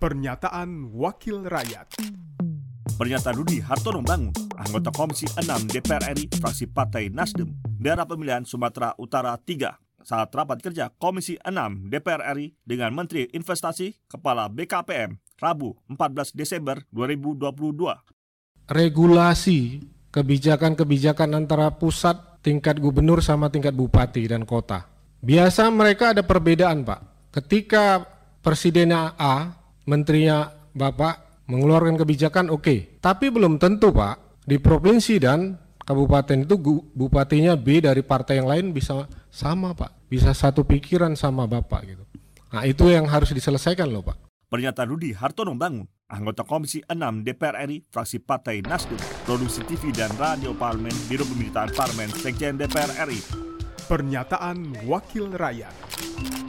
Pernyataan Wakil Rakyat. Pernyataan Rudi Hartono Bangun, anggota Komisi 6 DPR RI fraksi Partai Nasdem, daerah pemilihan Sumatera Utara 3, saat rapat kerja Komisi 6 DPR RI dengan Menteri Investasi Kepala BKPM, Rabu 14 Desember 2022. Regulasi kebijakan-kebijakan antara pusat, tingkat gubernur sama tingkat bupati dan kota. Biasa mereka ada perbedaan, Pak. Ketika Presidennya A, Menterinya Bapak mengeluarkan kebijakan oke. Tapi belum tentu Pak, di provinsi dan kabupaten itu bupatinya B dari partai yang lain bisa sama Pak. Bisa satu pikiran sama Bapak gitu. Nah itu yang harus diselesaikan loh Pak. Pernyataan Rudi Hartono Bangun, anggota Komisi 6 DPR RI, fraksi Partai Nasdem, produksi TV dan radio Parmen, Biro Pemberitaan Parmen, Sekjen DPR RI. Pernyataan Wakil Rakyat.